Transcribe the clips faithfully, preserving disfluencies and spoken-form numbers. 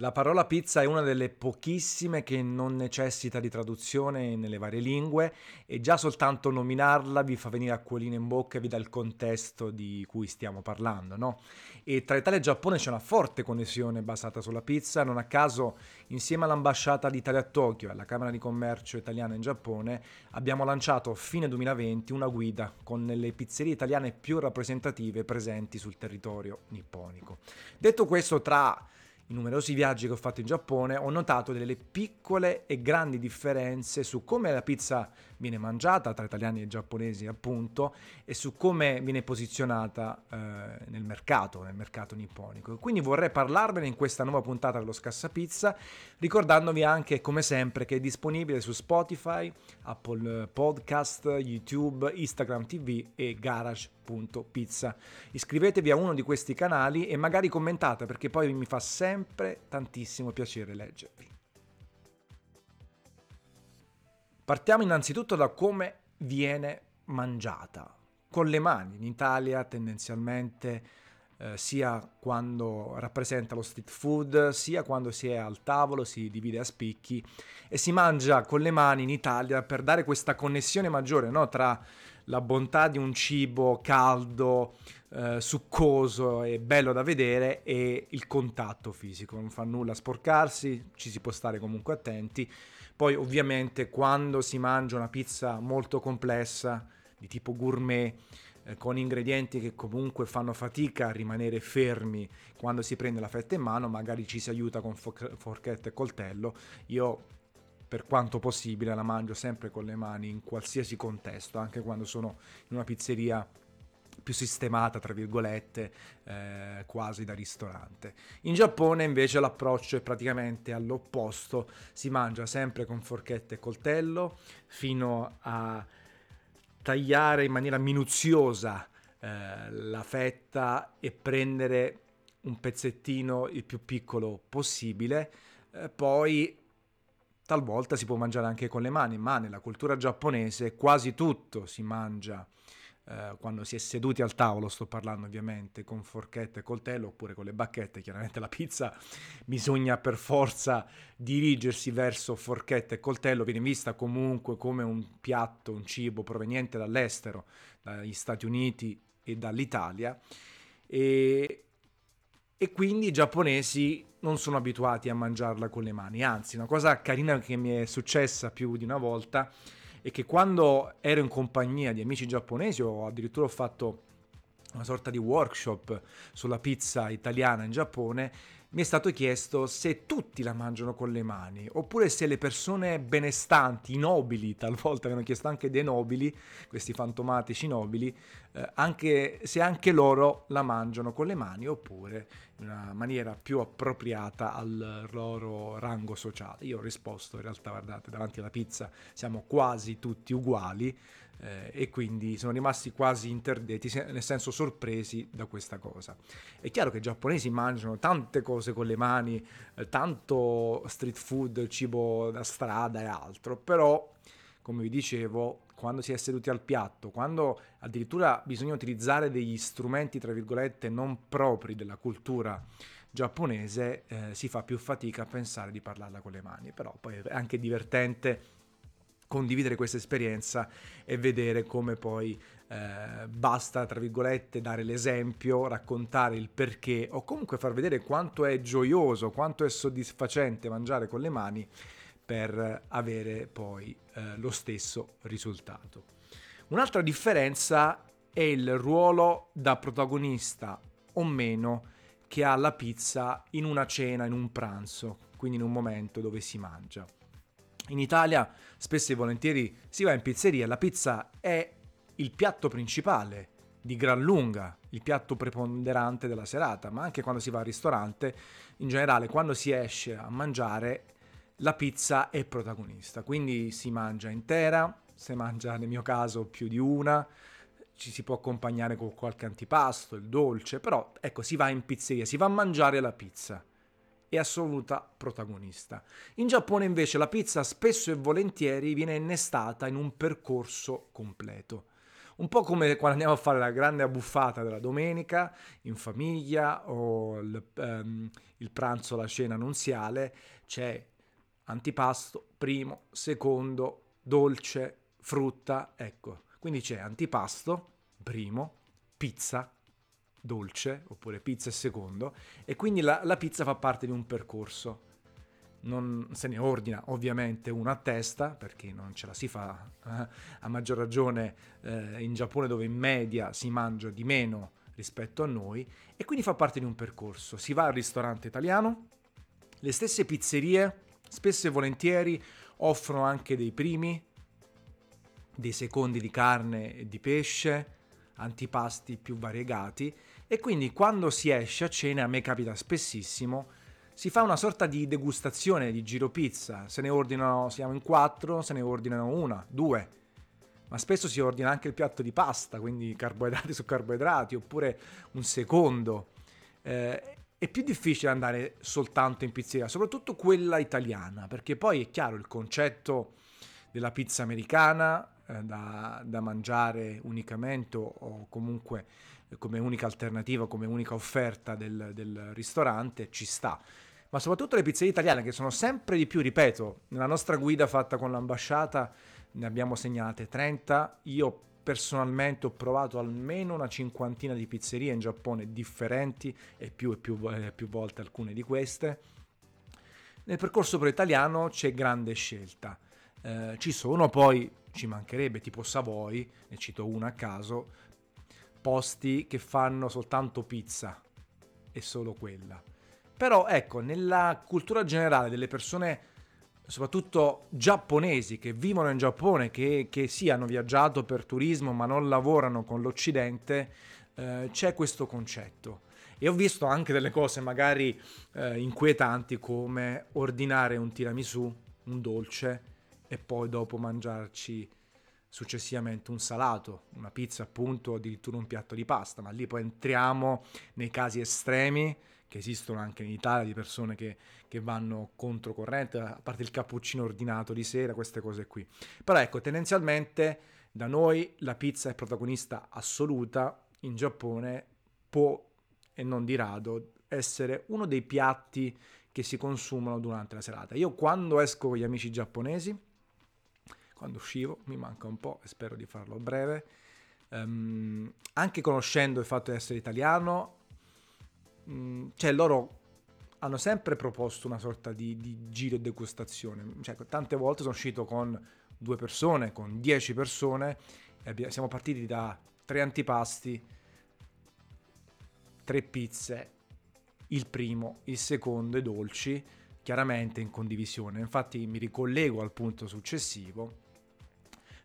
La parola pizza è una delle pochissime che non necessita di traduzione nelle varie lingue e già soltanto nominarla vi fa venire acquolina in bocca e vi dà il contesto di cui stiamo parlando, no? E tra Italia e Giappone c'è una forte connessione basata sulla pizza, non a caso insieme all'ambasciata d'Italia a Tokyo e alla Camera di Commercio italiana in Giappone abbiamo lanciato fine duemilaventi una guida con le pizzerie italiane più rappresentative presenti sul territorio nipponico. Detto questo, tra i numerosi viaggi che ho fatto in Giappone ho notato delle piccole e grandi differenze su come la pizza viene mangiata tra italiani e giapponesi, appunto, e su come viene posizionata eh, nel mercato, nel mercato nipponico. Quindi vorrei parlarvene in questa nuova puntata dello Scassa Pizza, ricordandovi anche, come sempre, che è disponibile su Spotify, Apple Podcast, YouTube, Instagram ti vu e Garage.pizza. Iscrivetevi a uno di questi canali e magari commentate, perché poi mi fa sempre tantissimo piacere leggervi. Partiamo innanzitutto da come viene mangiata. Con le mani, in Italia tendenzialmente eh, sia quando rappresenta lo street food, sia quando si è al tavolo, si divide a spicchi e si mangia con le mani in Italia per dare questa connessione maggiore, no, tra la bontà di un cibo caldo, eh, succoso e bello da vedere e il contatto fisico. Non fa nulla sporcarsi, ci si può stare comunque attenti. Poi ovviamente quando si mangia una pizza molto complessa, di tipo gourmet, eh, con ingredienti che comunque fanno fatica a rimanere fermi quando si prende la fetta in mano, magari ci si aiuta con foc- forchetta e coltello. Io, per quanto possibile, la mangio sempre con le mani in qualsiasi contesto, anche quando sono in una pizzeria più sistemata, tra virgolette, eh, quasi da ristorante. In Giappone invece l'approccio è praticamente all'opposto, si mangia sempre con forchette e coltello fino a tagliare in maniera minuziosa eh, la fetta e prendere un pezzettino il più piccolo possibile, eh, poi talvolta si può mangiare anche con le mani, ma nella cultura giapponese quasi tutto si mangia eh, quando si è seduti al tavolo, sto parlando ovviamente, con forchetta e coltello oppure con le bacchette. Chiaramente la pizza bisogna per forza dirigersi verso forchetta e coltello, viene vista comunque come un piatto, un cibo proveniente dall'estero, dagli Stati Uniti e dall'Italia, e... E quindi i giapponesi non sono abituati a mangiarla con le mani. Anzi, una cosa carina che mi è successa più di una volta è che quando ero in compagnia di amici giapponesi, o addirittura ho fatto una sorta di workshop sulla pizza italiana in Giappone, mi è stato chiesto se tutti la mangiano con le mani, oppure se le persone benestanti, i nobili, talvolta mi hanno chiesto anche dei nobili, questi fantomatici nobili, eh, anche se anche loro la mangiano con le mani, oppure in una maniera più appropriata al loro rango sociale. Io ho risposto, in realtà, guardate, davanti alla pizza siamo quasi tutti uguali, eh, e quindi sono rimasti quasi interdetti, nel senso sorpresi da questa cosa. È chiaro che i giapponesi mangiano tante cose con le mani, tanto street food, cibo da strada e altro, però, come vi dicevo, quando si è seduti al piatto, quando addirittura bisogna utilizzare degli strumenti, tra virgolette, non propri della cultura giapponese, eh, si fa più fatica a pensare di parlarla con le mani. Però poi è anche divertente condividere questa esperienza e vedere come poi eh, basta, tra virgolette, dare l'esempio, raccontare il perché, o comunque far vedere quanto è gioioso, quanto è soddisfacente mangiare con le mani per avere poi eh, lo stesso risultato. Un'altra differenza è il ruolo da protagonista o meno che ha la pizza in una cena, in un pranzo, quindi in un momento dove si mangia. In Italia spesso e volentieri si va in pizzeria, la pizza è il piatto principale, di gran lunga, il piatto preponderante della serata, ma anche quando si va al ristorante, in generale quando si esce a mangiare, la pizza è protagonista, quindi si mangia intera, si mangia nel mio caso più di una, ci si può accompagnare con qualche antipasto, il dolce, però ecco, si va in pizzeria, si va a mangiare la pizza. È assoluta protagonista. In Giappone invece la pizza spesso e volentieri viene innestata in un percorso completo, un po' come quando andiamo a fare la grande abbuffata della domenica in famiglia o il, ehm, il pranzo, la cena nuziale, c'è antipasto, primo, secondo, dolce, frutta, ecco. Quindi c'è antipasto, primo, pizza, dolce, oppure pizza e secondo, e quindi la, la pizza fa parte di un percorso. Non se ne ordina ovviamente una a testa, perché non ce la si fa, eh, a maggior ragione eh, in Giappone, dove in media si mangia di meno rispetto a noi, e quindi fa parte di un percorso. Si va al ristorante italiano, le stesse pizzerie spesso e volentieri offrono anche dei primi, dei secondi di carne e di pesce, antipasti più variegati, e quindi quando si esce a cena, a me capita spessissimo, si fa una sorta di degustazione di giro pizza, se ne ordinano, siamo in quattro, se ne ordinano una, due, ma spesso si ordina anche il piatto di pasta, quindi carboidrati su carboidrati, oppure un secondo. Eh, è più difficile andare soltanto in pizzeria, soprattutto quella italiana, perché poi è chiaro il concetto della pizza americana, Da, da mangiare unicamente o comunque come unica alternativa, come unica offerta del, del ristorante, ci sta, ma soprattutto le pizzerie italiane, che sono sempre di più, ripeto, nella nostra guida fatta con l'ambasciata ne abbiamo segnalate trenta, io personalmente ho provato almeno una cinquantina di pizzerie in Giappone differenti e più e più, eh, più volte alcune di queste. Nel percorso pro italiano c'è grande scelta, eh, ci sono poi, ci mancherebbe, tipo Savoy, ne cito una a caso, posti che fanno soltanto pizza e solo quella. Però ecco, nella cultura generale delle persone, soprattutto giapponesi, che vivono in Giappone, che, che sì, hanno viaggiato per turismo ma non lavorano con l'Occidente, eh, c'è questo concetto. E ho visto anche delle cose magari eh, inquietanti, come ordinare un tiramisù, un dolce, e poi dopo mangiarci successivamente un salato, una pizza appunto, o addirittura un piatto di pasta, ma lì poi entriamo nei casi estremi che esistono anche in Italia, di persone che, che vanno controcorrente, a parte il cappuccino ordinato di sera, queste cose qui. Però ecco, tendenzialmente da noi la pizza è protagonista assoluta, in Giappone può, e non di rado, essere uno dei piatti che si consumano durante la serata. Io quando esco con gli amici giapponesi, quando uscivo, mi manca un po' e spero di farlo a breve, um, anche conoscendo il fatto di essere italiano, um, cioè loro hanno sempre proposto una sorta di, di giro degustazione, cioè tante volte sono uscito con due persone, con dieci persone, e abbiamo, siamo partiti da tre antipasti, tre pizze, il primo, il secondo e dolci, chiaramente in condivisione. Infatti mi ricollego al punto successivo,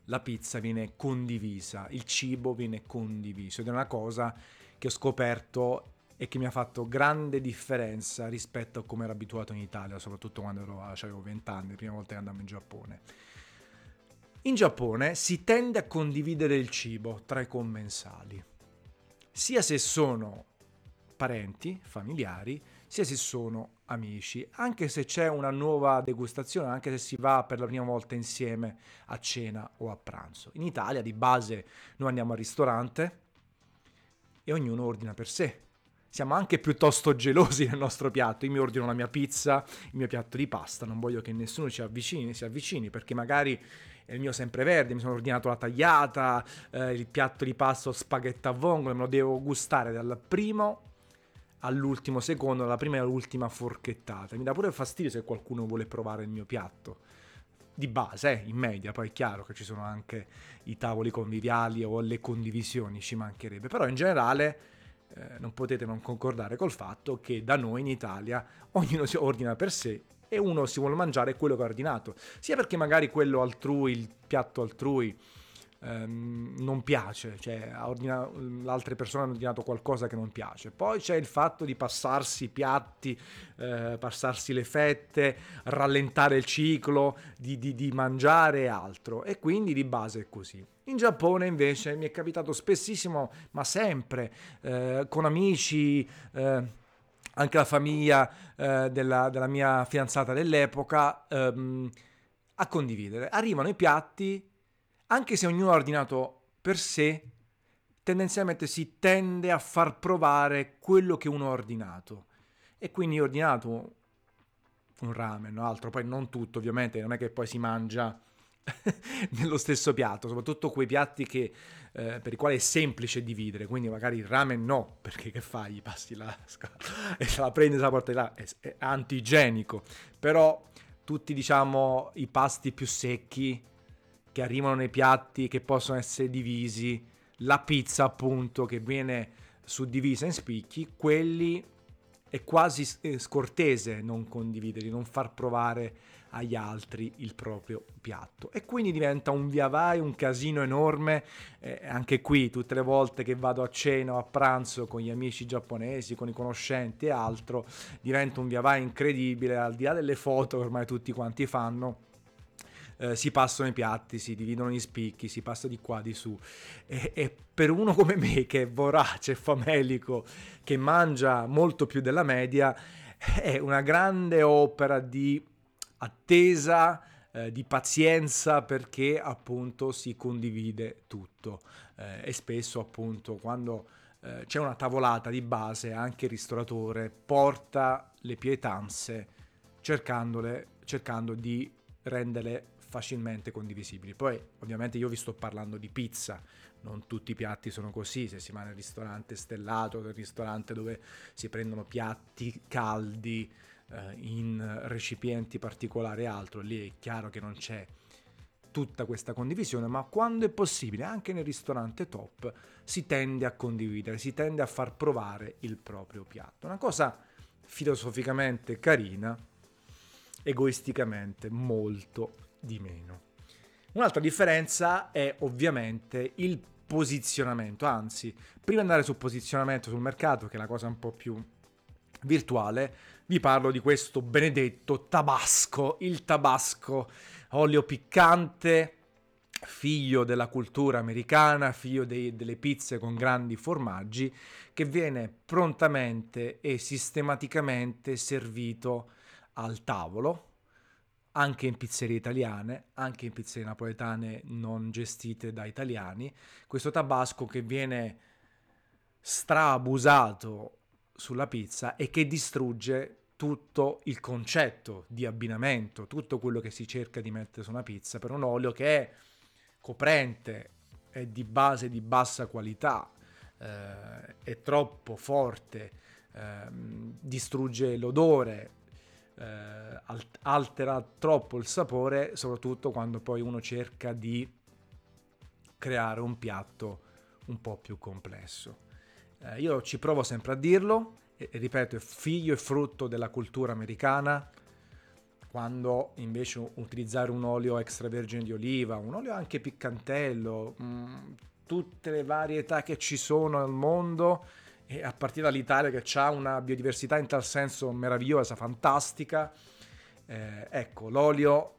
la pizza viene condivisa, il cibo viene condiviso, ed è una cosa che ho scoperto e che mi ha fatto grande differenza rispetto a come ero abituato in Italia, soprattutto quando ero, avevo venti anni, la prima volta che andavo in Giappone. In Giappone si tende a condividere il cibo tra i commensali, sia se sono parenti, familiari, sia se sono amici, anche se c'è una nuova degustazione, anche se si va per la prima volta insieme a cena o a pranzo. In Italia di base noi andiamo al ristorante e ognuno ordina per sé, siamo anche piuttosto gelosi del nostro piatto, io mi ordino la mia pizza, il mio piatto di pasta, non voglio che nessuno ci avvicini, si avvicini, perché magari è il mio sempreverde, mi sono ordinato la tagliata, eh, il piatto di pasta spaghetto a vongole, me lo devo gustare dal primo all'ultimo secondo, alla prima e all'ultima forchettata. Mi dà pure fastidio se qualcuno vuole provare il mio piatto di base, eh, in media, poi è chiaro che ci sono anche i tavoli conviviali o le condivisioni, ci mancherebbe, però in generale eh, non potete non concordare col fatto che da noi in Italia ognuno si ordina per sé e uno si vuole mangiare quello che ha ordinato, sia perché magari quello altrui, il piatto altrui non piace, cioè l'altra persona ha ordinato qualcosa che non piace. Poi c'è il fatto di passarsi i piatti, eh, passarsi le fette, rallentare il ciclo, di, di, di mangiare altro, e quindi di base è così. In Giappone invece mi è capitato spessissimo, ma sempre, eh, con amici, eh, anche la famiglia eh, della, della mia fidanzata dell'epoca, ehm, a condividere. Arrivano i piatti, anche se ognuno ha ordinato per sé tendenzialmente si tende a far provare quello che uno ha ordinato. E quindi ho ordinato un ramen, un altro, poi non tutto ovviamente, non è che poi si mangia nello stesso piatto, soprattutto quei piatti che, eh, per i quali è semplice dividere, quindi magari il ramen no, perché che fai? Gli passi la scatola e se la prendi, se la porti là, è, è antigienico. Però tutti, diciamo, i pasti più secchi che arrivano nei piatti, che possono essere divisi, la pizza appunto che viene suddivisa in spicchi, quelli è quasi scortese non condividerli, non far provare agli altri il proprio piatto, e quindi diventa un via vai, un casino enorme. Eh, anche qui tutte le volte che vado a cena o a pranzo con gli amici giapponesi, con i conoscenti e altro, diventa un via vai incredibile, al di là delle foto che ormai tutti quanti fanno. Eh, si passano i piatti, si dividono gli spicchi, si passa di qua, di su, e, e per uno come me che è vorace, famelico, che mangia molto più della media, è una grande opera di attesa, eh, di pazienza, perché appunto si condivide tutto, eh, e spesso appunto quando eh, c'è una tavolata di base anche il ristoratore porta le pietanze cercandole, cercando di renderle facilmente condivisibili. Poi ovviamente io vi sto parlando di pizza, non tutti i piatti sono così. Se si va nel ristorante stellato, nel ristorante dove si prendono piatti caldi eh, in recipienti particolari e altro, lì è chiaro che non c'è tutta questa condivisione, ma quando è possibile, anche nel ristorante top, si tende a condividere, si tende a far provare il proprio piatto. Una cosa filosoficamente carina, egoisticamente molto di meno. Un'altra differenza è ovviamente il posizionamento, anzi, prima di andare sul posizionamento sul mercato, che è la cosa un po' più virtuale, vi parlo di questo benedetto tabasco, il tabasco, olio piccante, figlio della cultura americana, figlio dei, delle pizze con grandi formaggi, che viene prontamente e sistematicamente servito al tavolo, anche in pizzerie italiane, anche in pizzerie napoletane non gestite da italiani. Questo tabasco che viene straabusato sulla pizza e che distrugge tutto il concetto di abbinamento, tutto quello che si cerca di mettere su una pizza, per un olio che è coprente, è di base di bassa qualità, eh, è troppo forte, eh, distrugge l'odore, Eh, altera troppo il sapore, soprattutto quando poi uno cerca di creare un piatto un po' più complesso. Eh, io ci provo sempre a dirlo, e, e ripeto, è figlio e frutto della cultura americana, quando invece utilizzare un olio extravergine di oliva, un olio anche piccantello, mh, tutte le varietà che ci sono al mondo, e a partire dall'Italia che ha una biodiversità in tal senso meravigliosa, fantastica, eh, ecco, l'olio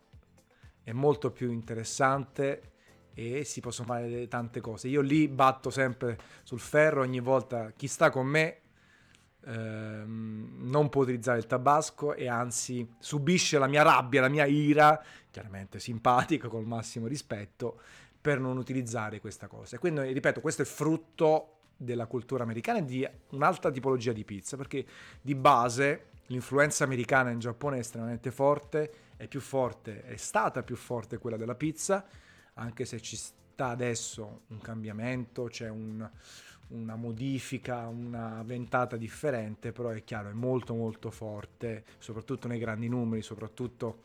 è molto più interessante e si possono fare tante cose. Io lì batto sempre sul ferro, ogni volta chi sta con me ehm, non può utilizzare il tabasco, e anzi subisce la mia rabbia, la mia ira, chiaramente simpatica, col massimo rispetto, per non utilizzare questa cosa. E quindi, ripeto, questo è frutto della cultura americana e di un'altra tipologia di pizza, perché di base l'influenza americana in Giappone è estremamente forte, è più forte, è stata più forte quella della pizza, anche se ci sta adesso un cambiamento, c'è un, una modifica, una ventata differente, però è chiaro, è molto molto forte, soprattutto nei grandi numeri, soprattutto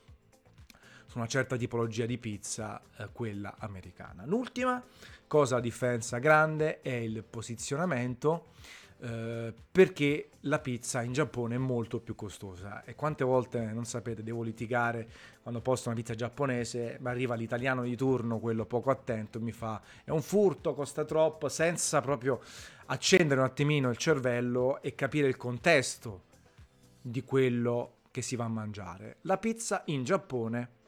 su una certa tipologia di pizza, eh, quella americana. L'ultima cosa, la differenza grande, è il posizionamento, eh, perché la pizza in Giappone è molto più costosa, e quante volte, non sapete, devo litigare quando posto una pizza giapponese, ma arriva l'italiano di turno, quello poco attento, mi fa è un furto, costa troppo, senza proprio accendere un attimino il cervello e capire il contesto di quello che si va a mangiare. La pizza in Giappone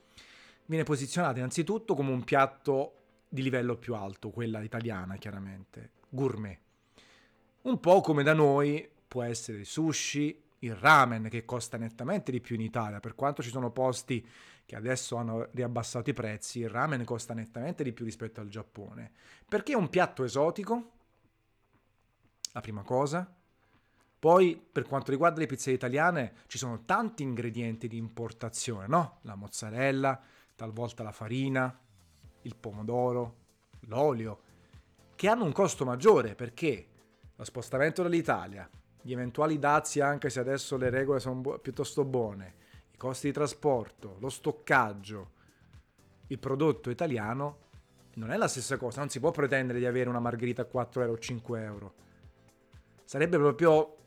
viene posizionata innanzitutto come un piatto di livello più alto, quella italiana chiaramente, gourmet. Un po' come da noi può essere il sushi, il ramen, che costa nettamente di più in Italia, per quanto ci sono posti che adesso hanno riabbassato i prezzi, il ramen costa nettamente di più rispetto al Giappone. Perché è un piatto esotico? La prima cosa. Poi, per quanto riguarda le pizzerie italiane, ci sono tanti ingredienti di importazione, no? La mozzarella, talvolta la farina, il pomodoro, l'olio, che hanno un costo maggiore perché lo spostamento dall'Italia, gli eventuali dazi, anche se adesso le regole sono bu- piuttosto buone, i costi di trasporto, lo stoccaggio, il prodotto italiano non è la stessa cosa, non si può pretendere di avere una margherita a quattro euro o cinque euro. Sarebbe proprio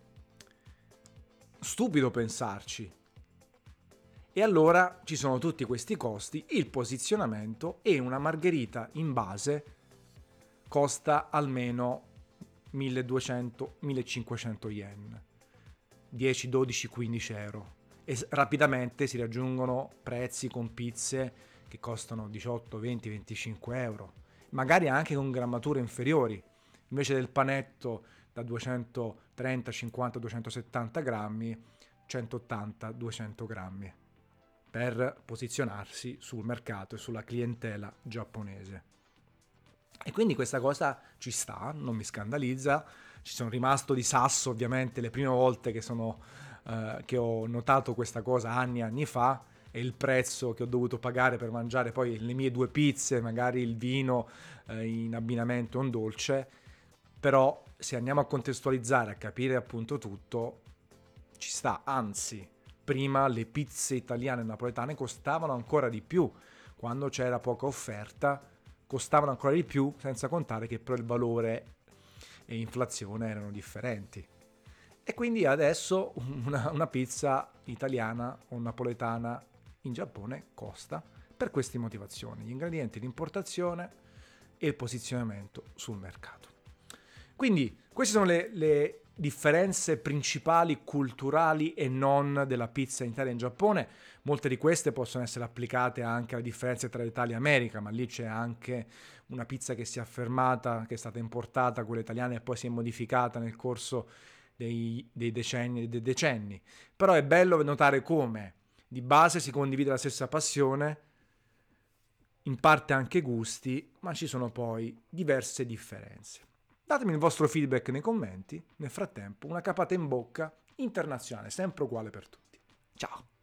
stupido pensarci. E allora ci sono tutti questi costi, il posizionamento, e una margherita in base costa almeno milleduecento millecinquecento yen, dieci, dodici, quindici euro, e rapidamente si raggiungono prezzi con pizze che costano diciotto, venti, venticinque euro, magari anche con grammature inferiori, invece del panetto da duecentotrenta, cinquanta, duecentosettanta grammi, centottanta, duecento grammi, per posizionarsi sul mercato e sulla clientela giapponese. E quindi questa cosa ci sta, non mi scandalizza, ci sono rimasto di sasso ovviamente le prime volte che, sono, eh, che ho notato questa cosa anni e anni fa, e il prezzo che ho dovuto pagare per mangiare poi le mie due pizze, magari il vino eh, in abbinamento a un dolce. Però se andiamo a contestualizzare, a capire appunto tutto, ci sta. Anzi, prima le pizze italiane e napoletane costavano ancora di più, quando c'era poca offerta costavano ancora di più, senza contare che però il valore e inflazione erano differenti. E quindi adesso una, una pizza italiana o napoletana in Giappone costa per queste motivazioni, gli ingredienti, l'importazione e il posizionamento sul mercato. Quindi queste sono le, le differenze principali culturali e non della pizza in Italia e in Giappone. Molte di queste possono essere applicate anche alle differenze tra Italia e America, ma lì c'è anche una pizza che si è affermata, che è stata importata, quella italiana, e poi si è modificata nel corso dei, dei decenni, dei decenni. Però è bello notare come di base si condivide la stessa passione, in parte anche gusti, ma ci sono poi diverse differenze. Datemi il vostro feedback nei commenti, nel frattempo una capata in bocca internazionale, sempre uguale per tutti. Ciao!